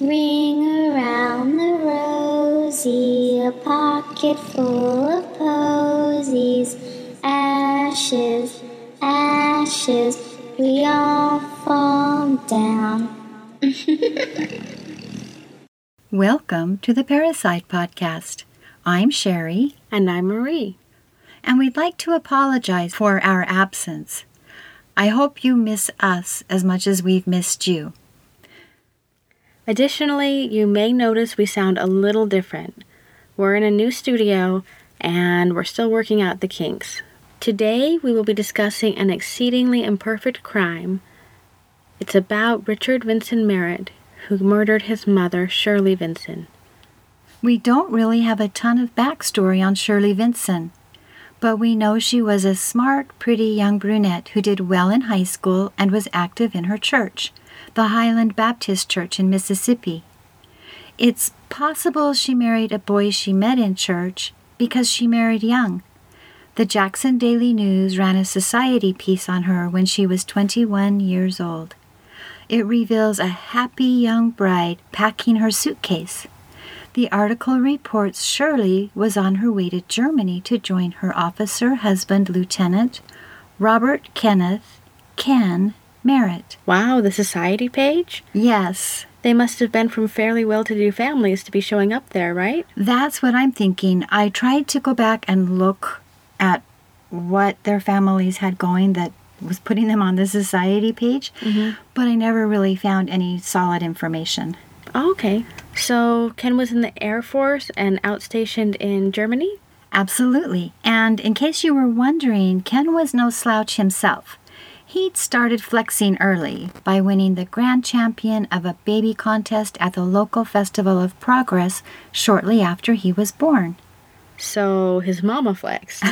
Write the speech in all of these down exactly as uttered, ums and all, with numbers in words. Ring around the rosy, a pocket full of posies. Ashes, ashes, we all fall down. Welcome to the Parasite Podcast. I'm Sherry. And I'm Marie. And we'd like to apologize for our absence. I hope you miss us as much as we've missed you. Additionally, you may notice we sound a little different. We're in a new studio, and we're still working out the kinks. Today, we will be discussing an exceedingly imperfect crime. It's about Richard Vinson Merritt, who murdered his mother, Shirley Vinson. We don't really have a ton of backstory on Shirley Vinson, but we know she was a smart, pretty young brunette who did well in high school and was active in her church, the Highland Baptist Church in Mississippi. It's possible she married a boy she met in church because she married young. The Jackson Daily News ran a society piece on her when she was twenty-one years old. It reveals a happy young bride packing her suitcase. The article reports Shirley was on her way to Germany to join her officer husband, Lieutenant Robert Kenneth Ken Merritt. Wow, the society page? Yes. They must have been from fairly well-to-do families to be showing up there, right? That's what I'm thinking. I tried to go back and look at what their families had going that was putting them on the society page, mm-hmm. but I never really found any solid information. Oh, okay. So Ken was in the Air Force and outstationed in Germany? Absolutely. And in case you were wondering, Ken was no slouch himself. He'd started flexing early by winning the grand champion of a baby contest at the local Festival of Progress shortly after he was born. So his mama flexed.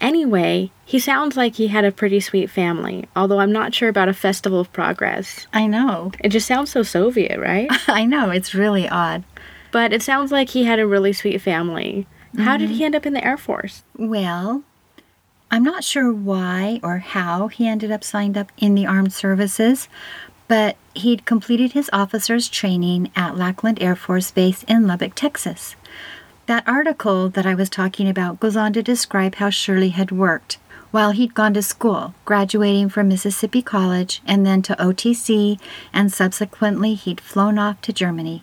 Anyway, he sounds like he had a pretty sweet family, although I'm not sure about a Festival of Progress. I know. It just sounds so Soviet, right? I know. It's really odd. But it sounds like he had a really sweet family. Mm-hmm. How did he end up in the Air Force? Well, I'm not sure why or how he ended up signed up in the armed services, but he'd completed his officer's training at Lackland Air Force Base in Lubbock, Texas. That article that I was talking about goes on to describe how Shirley had worked while he'd gone to school, graduating from Mississippi College and then to O T C, and subsequently he'd flown off to Germany.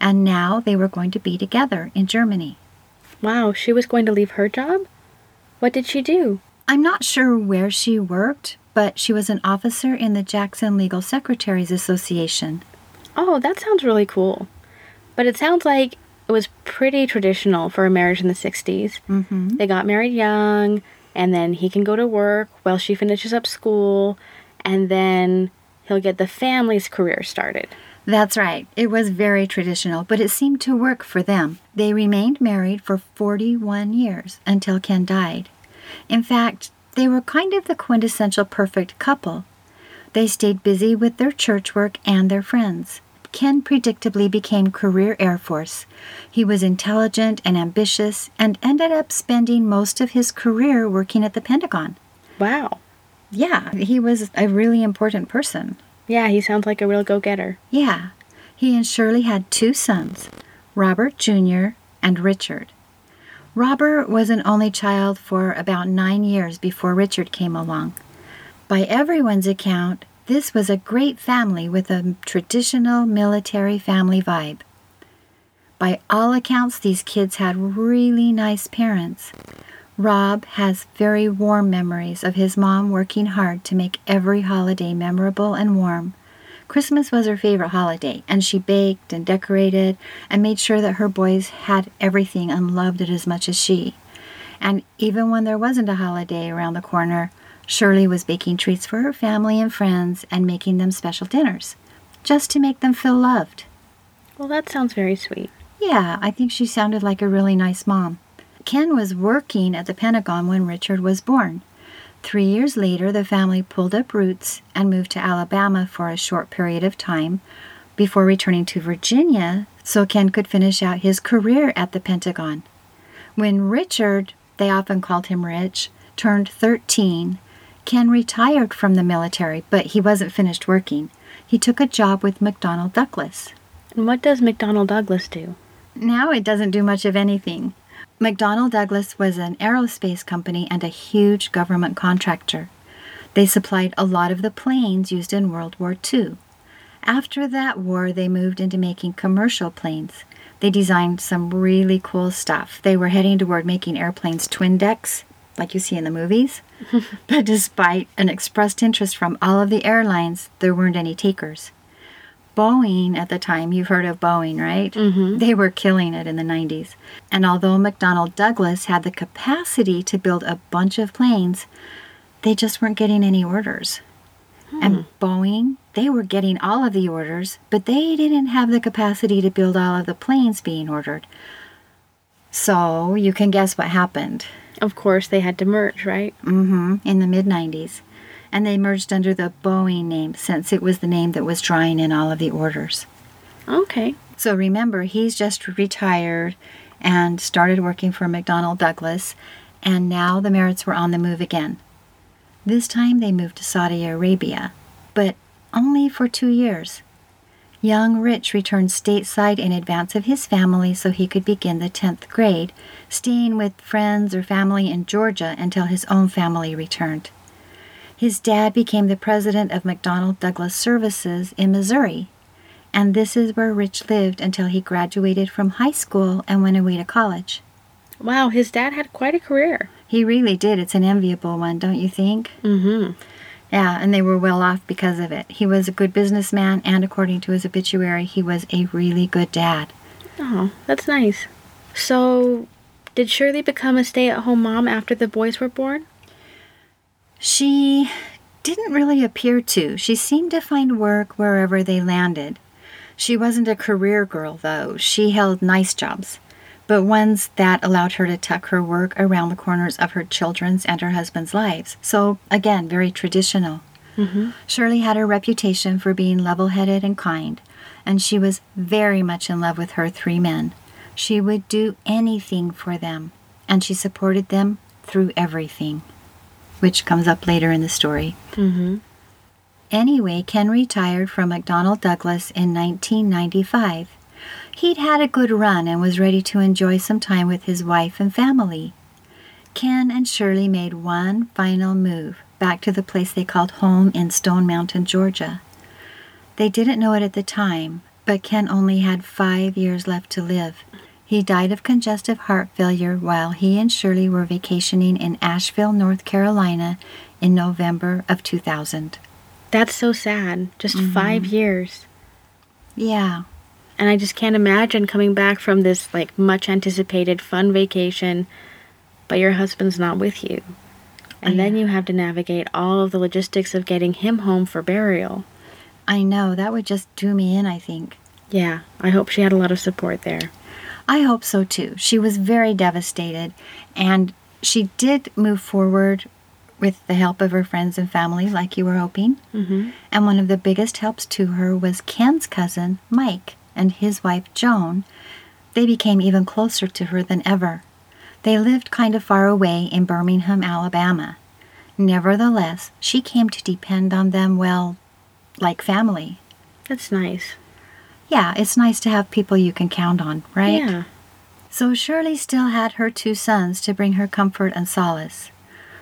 And now they were going to be together in Germany. Wow, she was going to leave her job? What did she do? I'm not sure where she worked, but she was an officer in the Jackson Legal Secretaries Association. Oh, that sounds really cool. But it sounds like it was pretty traditional for a marriage in the sixties. Mm-hmm. They got married young, and then he can go to work while she finishes up school, and then he'll get the family's career started. That's right. It was very traditional, but it seemed to work for them. They remained married for forty-one years until Ken died. In fact, they were kind of the quintessential perfect couple. They stayed busy with their church work and their friends. Ken predictably became career Air Force. He was intelligent and ambitious and ended up spending most of his career working at the Pentagon. Wow. Yeah, he was a really important person. Yeah, he sounds like a real go-getter. Yeah. He and Shirley had two sons, Robert Junior and Richard. Robert was an only child for about nine years before Richard came along. By everyone's account, this was a great family with a traditional military family vibe. By all accounts, these kids had really nice parents. Rob has very warm memories of his mom working hard to make every holiday memorable and warm. Christmas was her favorite holiday, and she baked and decorated and made sure that her boys had everything and loved it as much as she. And even when there wasn't a holiday around the corner, Shirley was baking treats for her family and friends and making them special dinners, just to make them feel loved. Well, that sounds very sweet. Yeah, I think she sounded like a really nice mom. Ken was working at the Pentagon when Richard was born. Three years later, the family pulled up roots and moved to Alabama for a short period of time before returning to Virginia so Ken could finish out his career at the Pentagon. When Richard, they often called him Rich, turned thirteen, Ken retired from the military, but he wasn't finished working. he took a job with McDonnell Douglas. And what does McDonnell Douglas do? Now it doesn't do much of anything. McDonnell Douglas was an aerospace company and a huge government contractor. They supplied a lot of the planes used in World War Two. After that war, they moved into making commercial planes. They designed some really cool stuff. They were heading toward making airplanes twin decks, like you see in the movies. But despite an expressed interest from all of the airlines, there weren't any takers. Boeing at the time, you've heard of Boeing, right? Mm-hmm. They were killing it in the nineties. And although McDonnell Douglas had the capacity to build a bunch of planes, they just weren't getting any orders. Hmm. And Boeing, they were getting all of the orders, but they didn't have the capacity to build all of the planes being ordered. So you can guess what happened. Of course, they had to merge, right? Mm-hmm, in the mid-nineties. And they merged under the Boeing name, since it was the name that was drawing in all of the orders. Okay. So remember, he's just retired and started working for McDonnell Douglas, and now the Merritts were on the move again. This time they moved to Saudi Arabia, but only for two years. Young Rich returned stateside in advance of his family so he could begin the tenth grade, staying with friends or family in Georgia until his own family returned. His dad became the president of McDonnell Douglas Services in Missouri, and this is where Rich lived until he graduated from high school and went away to college. Wow, his dad had quite a career. He really did. It's an enviable one, don't you think? Mm-hmm. Yeah, and they were well off because of it. He was a good businessman, and according to his obituary, he was a really good dad. Oh, that's nice. So, did Shirley become a stay-at-home mom after the boys were born? She didn't really appear to. She seemed to find work wherever they landed. She wasn't a career girl, though. She held nice jobs, but ones that allowed her to tuck her work around the corners of her children's and her husband's lives. So, again, very traditional. Mm-hmm. Shirley had a reputation for being level-headed and kind, and she was very much in love with her three men. She would do anything for them, and she supported them through everything, which comes up later in the story. Mm-hmm. Anyway, Ken retired from McDonnell Douglas in nineteen ninety-five. He'd had a good run and was ready to enjoy some time with his wife and family. Ken and Shirley made one final move back to the place they called home in Stone Mountain, Georgia. They didn't know it at the time, but Ken only had five years left to live. He died of congestive heart failure while he and Shirley were vacationing in Asheville, North Carolina in November of two thousand. That's so sad. Just mm-hmm. five years. Yeah. And I just can't imagine coming back from this, like, much-anticipated fun vacation, but your husband's not with you. And yeah. Then you have to navigate all of the logistics of getting him home for burial. I know. That would just do me in, I think. Yeah. I hope she had a lot of support there. I hope so, too. She was very devastated, and she did move forward with the help of her friends and family, like you were hoping. Mm-hmm. And one of the biggest helps to her was Ken's cousin, Mike, and his wife, Joan. They became even closer to her than ever. They lived kind of far away in Birmingham, Alabama. Nevertheless, she came to depend on them, well, like family. That's nice. Yeah, it's nice to have people you can count on, right? Yeah. So Shirley still had her two sons to bring her comfort and solace.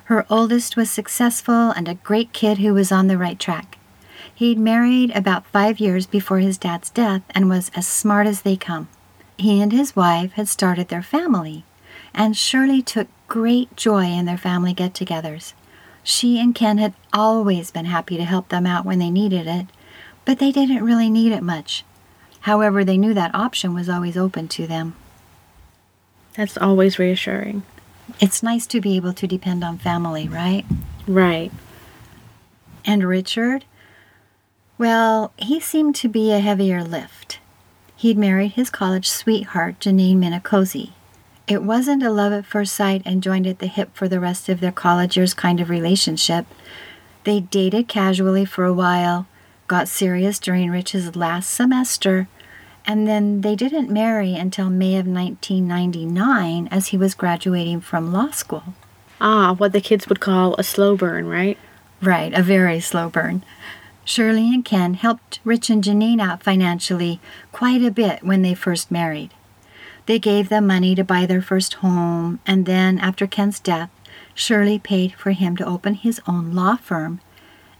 Her oldest was successful and a great kid who was on the right track. He'd married about five years before his dad's death and was as smart as they come. He and his wife had started their family, and Shirley took great joy in their family get-togethers. She and Ken had always been happy to help them out when they needed it, but they didn't really need it much. However, they knew that option was always open to them. That's always reassuring. It's nice to be able to depend on family, right? Right. And Richard? Well, he seemed to be a heavier lift. He'd married his college sweetheart, Janine Minnicozzi. It wasn't a love at first sight and joined at the hip for the rest of their college years kind of relationship. They dated casually for a while, got serious during Rich's last semester, and then they didn't marry until May of nineteen ninety-nine as he was graduating from law school. Ah, what the kids would call a slow burn, right? Right, a very slow burn. Shirley and Ken helped Rich and Janine out financially quite a bit when they first married. They gave them money to buy their first home, and then, after Ken's death, Shirley paid for him to open his own law firm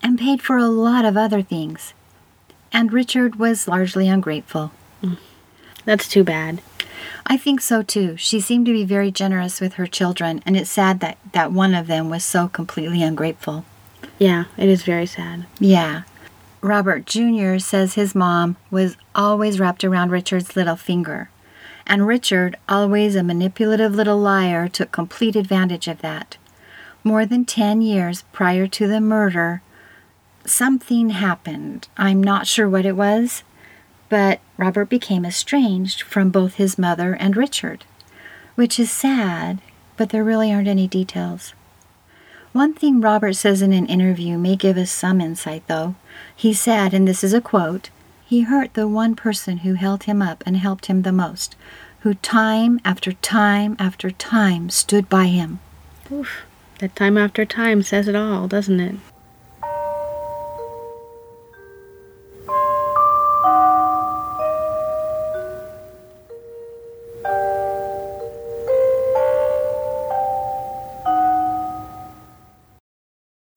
and paid for a lot of other things. And Richard was largely ungrateful. Mm. That's too bad. I think so, too. She seemed to be very generous with her children, and it's sad that, that one of them was so completely ungrateful. Yeah, it is very sad. Yeah. Robert Junior says his mom was always wrapped around Richard's little finger. And Richard, always a manipulative little liar, took complete advantage of that. More than ten years prior to the murder, something happened. I'm not sure what it was, but Robert became estranged from both his mother and Richard, which is sad, but there really aren't any details. One thing Robert says in an interview may give us some insight, though. He said, and this is a quote, "He hurt the one person who held him up and helped him the most, who time after time after time stood by him." Oof, that time after time says it all, doesn't it?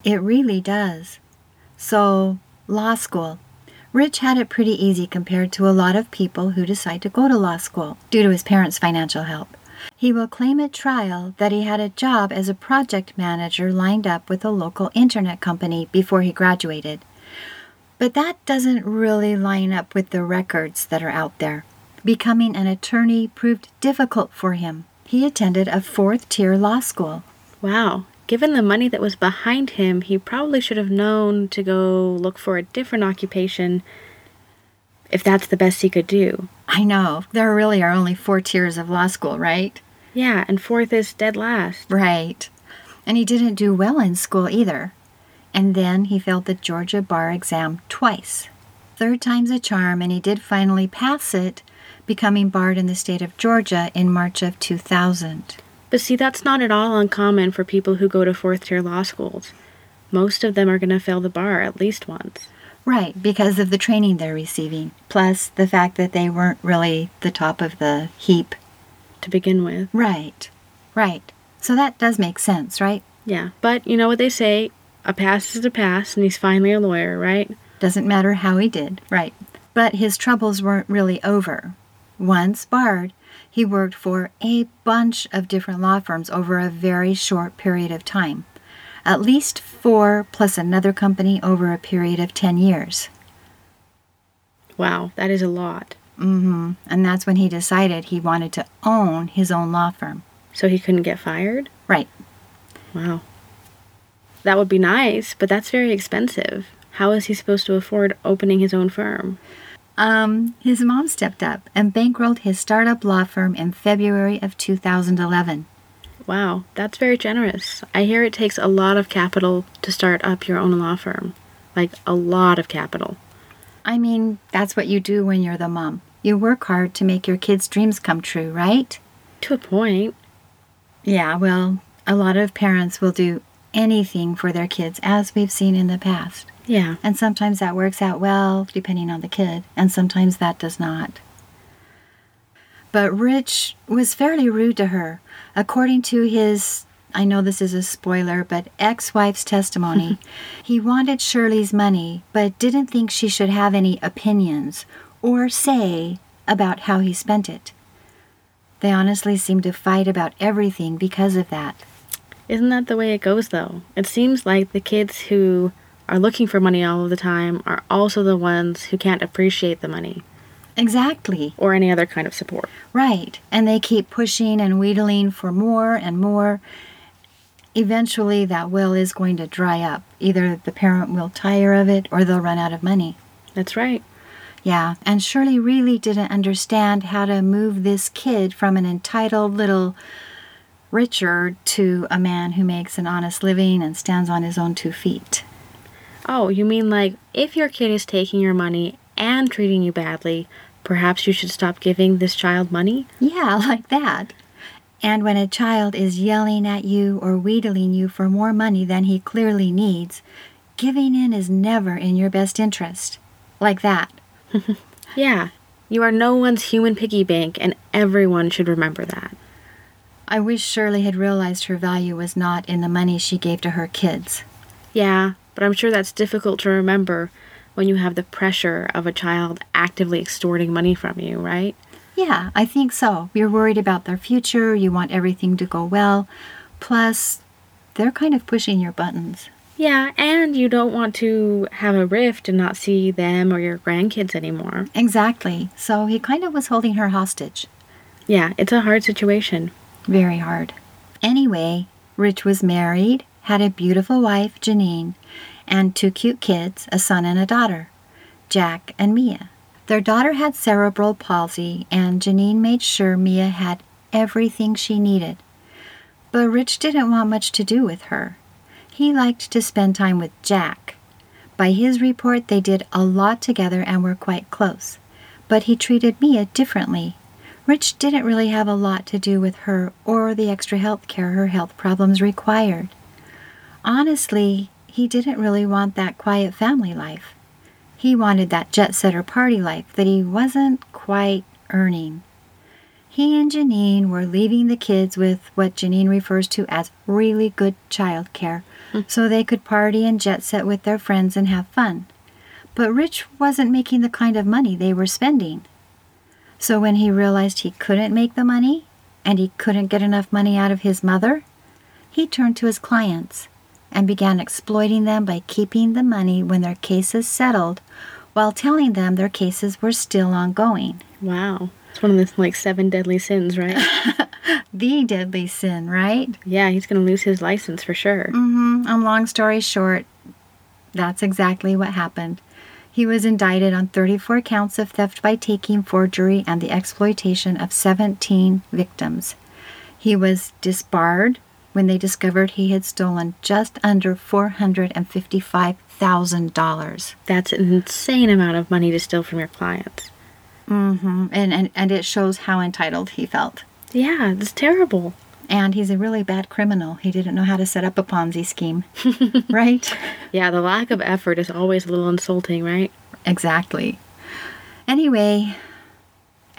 It really does. So, law school. Rich had it pretty easy compared to a lot of people who decide to go to law school due to his parents' financial help. He will claim at trial that he had a job as a project manager lined up with a local internet company before he graduated. But that doesn't really line up with the records that are out there. Becoming an attorney proved difficult for him. He attended a fourth-tier law school. Wow. Given the money that was behind him, he probably should have known to go look for a different occupation if that's the best he could do. I know. There really are only four tiers of law school, right? Yeah, and fourth is dead last. Right. And he didn't do well in school either. And then he failed the Georgia bar exam twice. Third time's a charm, and he did finally pass it, becoming barred in the state of Georgia in March of two thousand. But see, that's not at all uncommon for people who go to fourth-tier law schools. Most of them are going to fail the bar at least once. Right, because of the training they're receiving, plus the fact that they weren't really the top of the heap to begin with. Right, right. So that does make sense, right? Yeah, but you know what they say, a pass is a pass, and he's finally a lawyer, right? Doesn't matter how he did, right. But his troubles weren't really over. Once barred, he worked for a bunch of different law firms over a very short period of time, at least four plus another company over a period of ten years. Wow, that is a lot. Mm-hmm. And that's when he decided he wanted to own his own law firm. So he couldn't get fired? Right. Wow. That would be nice, but that's very expensive. How is he supposed to afford opening his own firm? Um, his mom stepped up and bankrolled his startup law firm in February of two thousand eleven. Wow, that's very generous. I hear it takes a lot of capital to start up your own law firm. Like, a lot of capital. I mean, that's what you do when you're the mom. You work hard to make your kids' dreams come true, right? To a point. Yeah, well, a lot of parents will do anything for their kids, as we've seen in the past. Yeah. And sometimes that works out well, depending on the kid, and sometimes that does not. But Rich was fairly rude to her. According to his, I know this is a spoiler, but ex-wife's testimony, he wanted Shirley's money, but didn't think she should have any opinions or say about how he spent it. They honestly seemed to fight about everything because of that. Isn't that the way it goes, though? It seems like the kids who are looking for money all of the time are also the ones who can't appreciate the money. Exactly. Or any other kind of support. Right. And they keep pushing and wheedling for more and more. Eventually, that will is going to dry up. Either the parent will tire of it or they'll run out of money. That's right. Yeah. And Shirley really didn't understand how to move this kid from an entitled little Richard to a man who makes an honest living and stands on his own two feet. Oh, you mean like, if your kid is taking your money and treating you badly, perhaps you should stop giving this child money? Yeah, like that. And when a child is yelling at you or wheedling you for more money than he clearly needs, giving in is never in your best interest. Like that. Yeah, you are no one's human piggy bank, and everyone should remember that. I wish Shirley had realized her value was not in the money she gave to her kids. Yeah, but I'm sure that's difficult to remember when you have the pressure of a child actively extorting money from you, right? Yeah, I think so. You're worried about their future. You want everything to go well. Plus, they're kind of pushing your buttons. Yeah, and you don't want to have a rift and not see them or your grandkids anymore. Exactly. So he kind of was holding her hostage. Yeah, it's a hard situation. Very hard. Anyway, Rich was married, had a beautiful wife, Janine, and two cute kids, a son and a daughter, Jack and Mia. Their daughter had cerebral palsy, and Janine made sure Mia had everything she needed. But Rich didn't want much to do with her. He liked to spend time with Jack. By his report, they did a lot together and were quite close. But he treated Mia differently. Rich didn't really have a lot to do with her or the extra health care her health problems required. Honestly, he didn't really want that quiet family life. He wanted that jet-setter party life that he wasn't quite earning. He and Janine were leaving the kids with what Janine refers to as really good child care, mm. so they could party and jet set with their friends and have fun. But Rich wasn't making the kind of money they were spending. So when he realized he couldn't make the money, and he couldn't get enough money out of his mother, he turned to his clients and began exploiting them by keeping the money when their cases settled, while telling them their cases were still ongoing. Wow. It's one of the, like, seven deadly sins, right? The deadly sin, right? Yeah, he's going to lose his license for sure. Mm-hmm. And long story short, that's exactly what happened. He was indicted on thirty-four counts of theft by taking, forgery, and the exploitation of seventeen victims. He was disbarred when they discovered he had stolen just under four hundred fifty-five thousand dollars. That's an insane amount of money to steal from your clients. Mm-hmm. And, and, and it shows how entitled he felt. Yeah, it's terrible. And he's a really bad criminal. He didn't know how to set up a Ponzi scheme. Right? Yeah, the lack of effort is always a little insulting, right? Exactly. Anyway,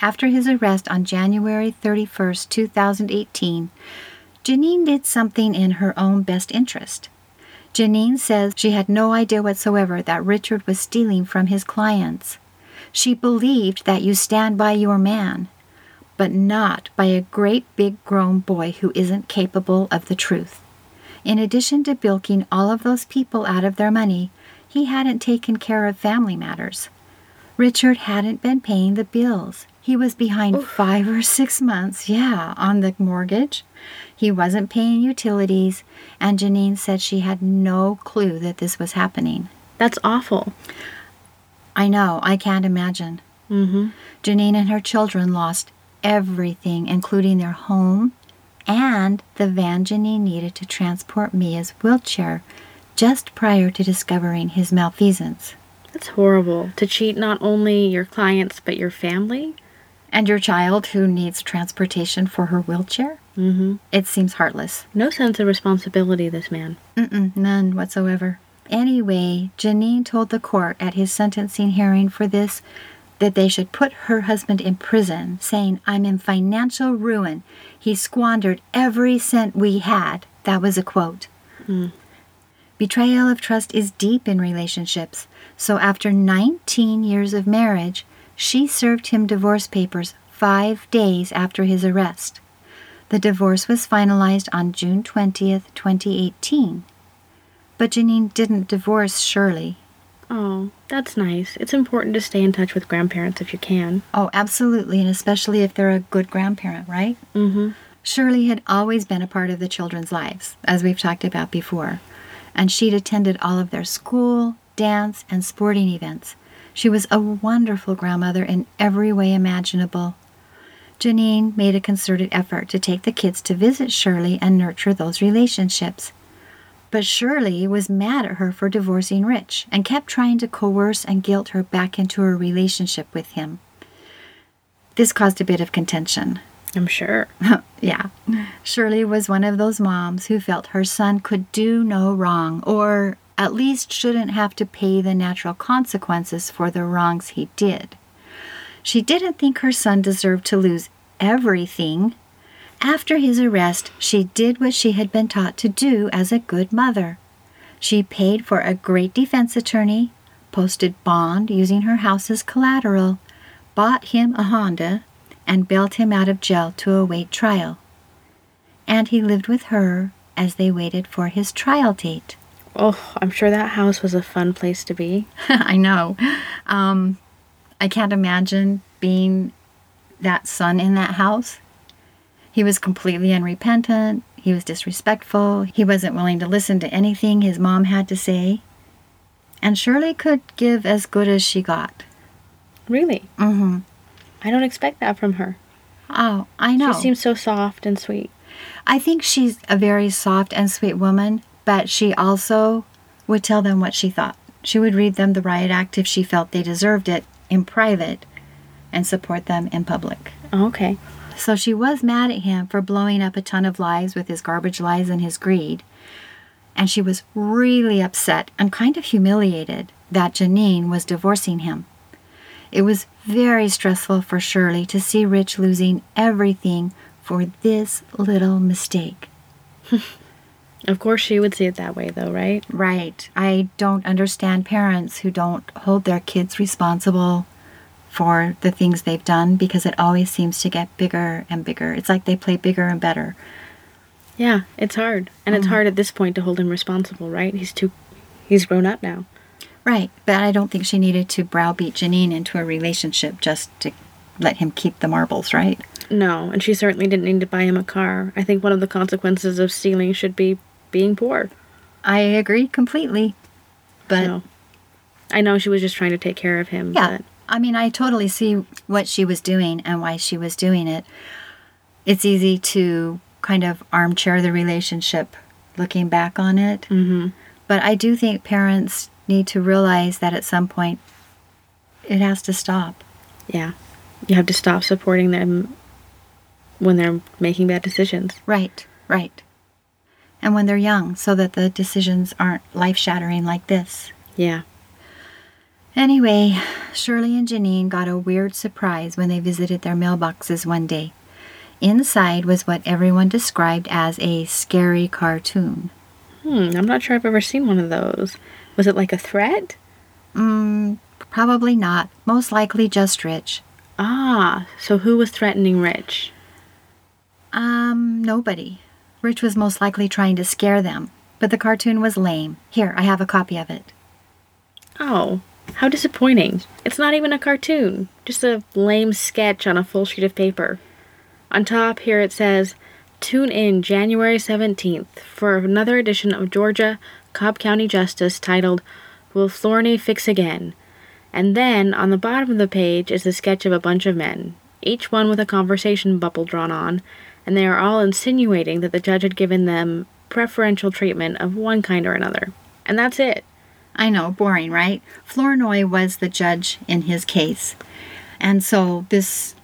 after his arrest on January thirty-first, two thousand eighteen, Janine did something in her own best interest. Janine says she had no idea whatsoever that Richard was stealing from his clients. She believed that you stand by your man, but not by a great big grown boy who isn't capable of the truth. In addition to bilking all of those people out of their money, he hadn't taken care of family matters. Richard hadn't been paying the bills. He was behind Oof. five or six months, yeah, on the mortgage. He wasn't paying utilities, and Janine said she had no clue that this was happening. That's awful. I know, I can't imagine. Mm-hmm. Janine and her children lost everything, including their home and the van Janine needed to transport Mia's wheelchair just prior to discovering his malfeasance. That's horrible. To cheat not only your clients, but your family? And your child who needs transportation for her wheelchair? Mm-hmm. It seems heartless. No sense of responsibility, this man. Mm-mm, none whatsoever. Anyway, Janine told the court at his sentencing hearing for this that they should put her husband in prison, saying, "I'm in financial ruin. He squandered every cent we had." That was a quote. Mm. Betrayal of trust is deep in relationships. So after nineteen years of marriage, she served him divorce papers five days after his arrest. The divorce was finalized on June twentieth, twenty eighteen. But Janine didn't divorce Shirley. Oh, that's nice. It's important to stay in touch with grandparents if you can. Oh, absolutely, and especially if they're a good grandparent, right? Mm-hmm. Shirley had always been a part of the children's lives, as we've talked about before. And she'd attended all of their school, dance, and sporting events. She was a wonderful grandmother in every way imaginable. Janine made a concerted effort to take the kids to visit Shirley and nurture those relationships. But Shirley was mad at her for divorcing Rich and kept trying to coerce and guilt her back into her relationship with him. This caused a bit of contention. I'm sure. Yeah. Shirley was one of those moms who felt her son could do no wrong, or at least shouldn't have to pay the natural consequences for the wrongs he did. She didn't think her son deserved to lose everything. After his arrest, she did what she had been taught to do as a good mother. She paid for a great defense attorney, posted bond using her house as collateral, bought him a Honda, and bailed him out of jail to await trial. And he lived with her as they waited for his trial date. Oh, I'm sure that house was a fun place to be. I know. Um, I can't imagine being that son in that house. He was completely unrepentant. He was disrespectful. He wasn't willing to listen to anything his mom had to say. And Shirley could give as good as she got. Really? Mm-hmm. I don't expect that from her. Oh, I know. She seems so soft and sweet. I think she's a very soft and sweet woman, but she also would tell them what she thought. She would read them the riot act if she felt they deserved it in private and support them in public. Okay. So she was mad at him for blowing up a ton of lies with his garbage lies and his greed. And she was really upset and kind of humiliated that Janine was divorcing him. It was very stressful for Shirley to see Rich losing everything for this little mistake. Of course she would see it that way, though, right? Right. I don't understand parents who don't hold their kids responsible for the things they've done, because it always seems to get bigger and bigger. It's like they play bigger and better. Yeah, it's hard. And mm-hmm. It's hard at this point to hold him responsible, right? He's too, he's grown up now. Right, but I don't think she needed to browbeat Janine into a relationship just to let him keep the marbles, right? No, and she certainly didn't need to buy him a car. I think one of the consequences of stealing should be being poor. I agree completely. But so, I know she was just trying to take care of him. Yeah. But I mean, I totally see what she was doing and why she was doing it. It's easy to kind of armchair the relationship looking back on it. Mm-hmm. But I do think parents need to realize that at some point it has to stop. Yeah. You have to stop supporting them when they're making bad decisions. Right, right. And when they're young, so that the decisions aren't life-shattering like this. Yeah. Anyway, Shirley and Janine got a weird surprise when they visited their mailboxes one day. Inside was what everyone described as a scary cartoon. Hmm, I'm not sure I've ever seen one of those. Was it like a threat? Mm, probably not. Most likely just Rich. Ah, so who was threatening Rich? Um, nobody. Rich was most likely trying to scare them, but the cartoon was lame. Here, I have a copy of it. Oh, how disappointing. It's not even a cartoon, just a lame sketch on a full sheet of paper. On top here it says, "Tune in January seventeenth for another edition of Georgia Cobb County Justice titled, 'Will Flournoy Fix Again?'" And then on the bottom of the page is the sketch of a bunch of men, each one with a conversation bubble drawn on, and they are all insinuating that the judge had given them preferential treatment of one kind or another. And that's it. I know, boring, right? Flournoy was the judge in his case. And so this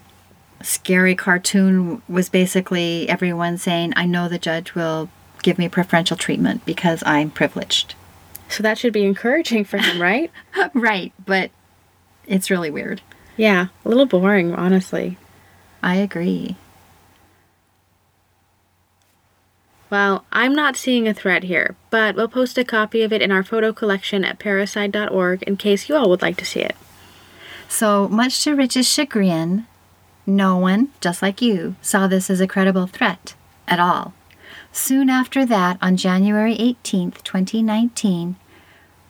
scary cartoon was basically everyone saying, I know the judge will give me preferential treatment because I'm privileged. So that should be encouraging for him, right? Right, but it's really weird. Yeah, a little boring, honestly. I agree. Well, I'm not seeing a thread here, but we'll post a copy of it in our photo collection at parasite dot org in case you all would like to see it. So, much to Rich's chagrin, no one, just like you, saw this as a credible threat at all. Soon after that, on January eighteenth, twenty nineteen,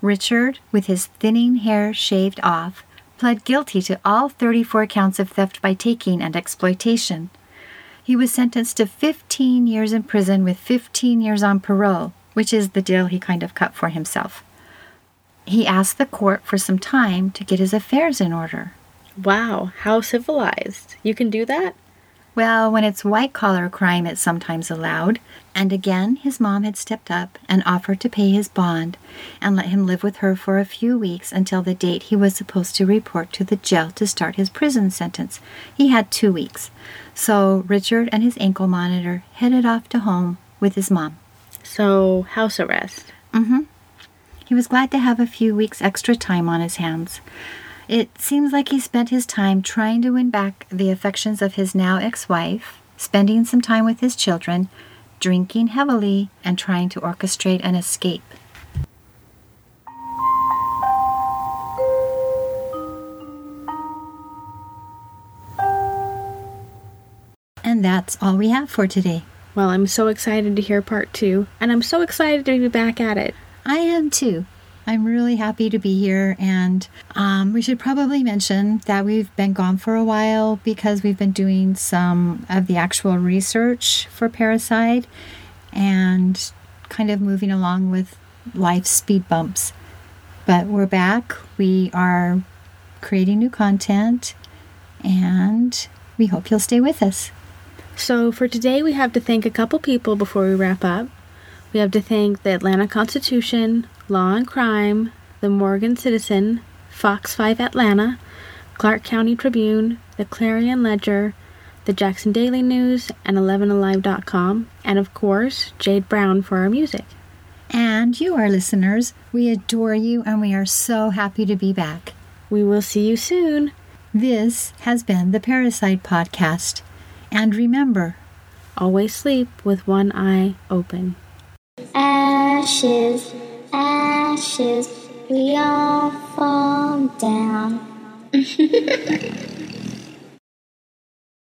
Richard, with his thinning hair shaved off, pled guilty to all thirty-four counts of theft by taking and exploitation. He was sentenced to fifteen years in prison with fifteen years on parole, which is the deal he kind of cut for himself. He asked the court for some time to get his affairs in order. Wow, how civilized. You can do that? Well, when it's white-collar crime, it's sometimes allowed. And again, his mom had stepped up and offered to pay his bond and let him live with her for a few weeks until the date he was supposed to report to the jail to start his prison sentence. He had two weeks. So Richard and his ankle monitor headed off to home with his mom. So house arrest. Mm-hmm. He was glad to have a few weeks extra time on his hands. It seems like he spent his time trying to win back the affections of his now ex-wife, spending some time with his children, drinking heavily, and trying to orchestrate an escape. And that's all we have for today. Well, I'm so excited to hear part two, and I'm so excited to be back at it. I am too. I'm really happy to be here, and um, we should probably mention that we've been gone for a while because we've been doing some of the actual research for Parasite and kind of moving along with life's speed bumps. But we're back. We are creating new content, and we hope you'll stay with us. So for today, we have to thank a couple people before we wrap up. We have to thank the Atlanta Constitution, Law and Crime, the Morgan Citizen, Fox five Atlanta, Clark County Tribune, the Clarion Ledger, the Jackson Daily News, and eleven alive dot com, and of course, Jade Brown for our music. And you, our listeners, we adore you, and we are so happy to be back. We will see you soon. This has been the Parasite Podcast. And remember, always sleep with one eye open. Ashes, ashes, we all fall down.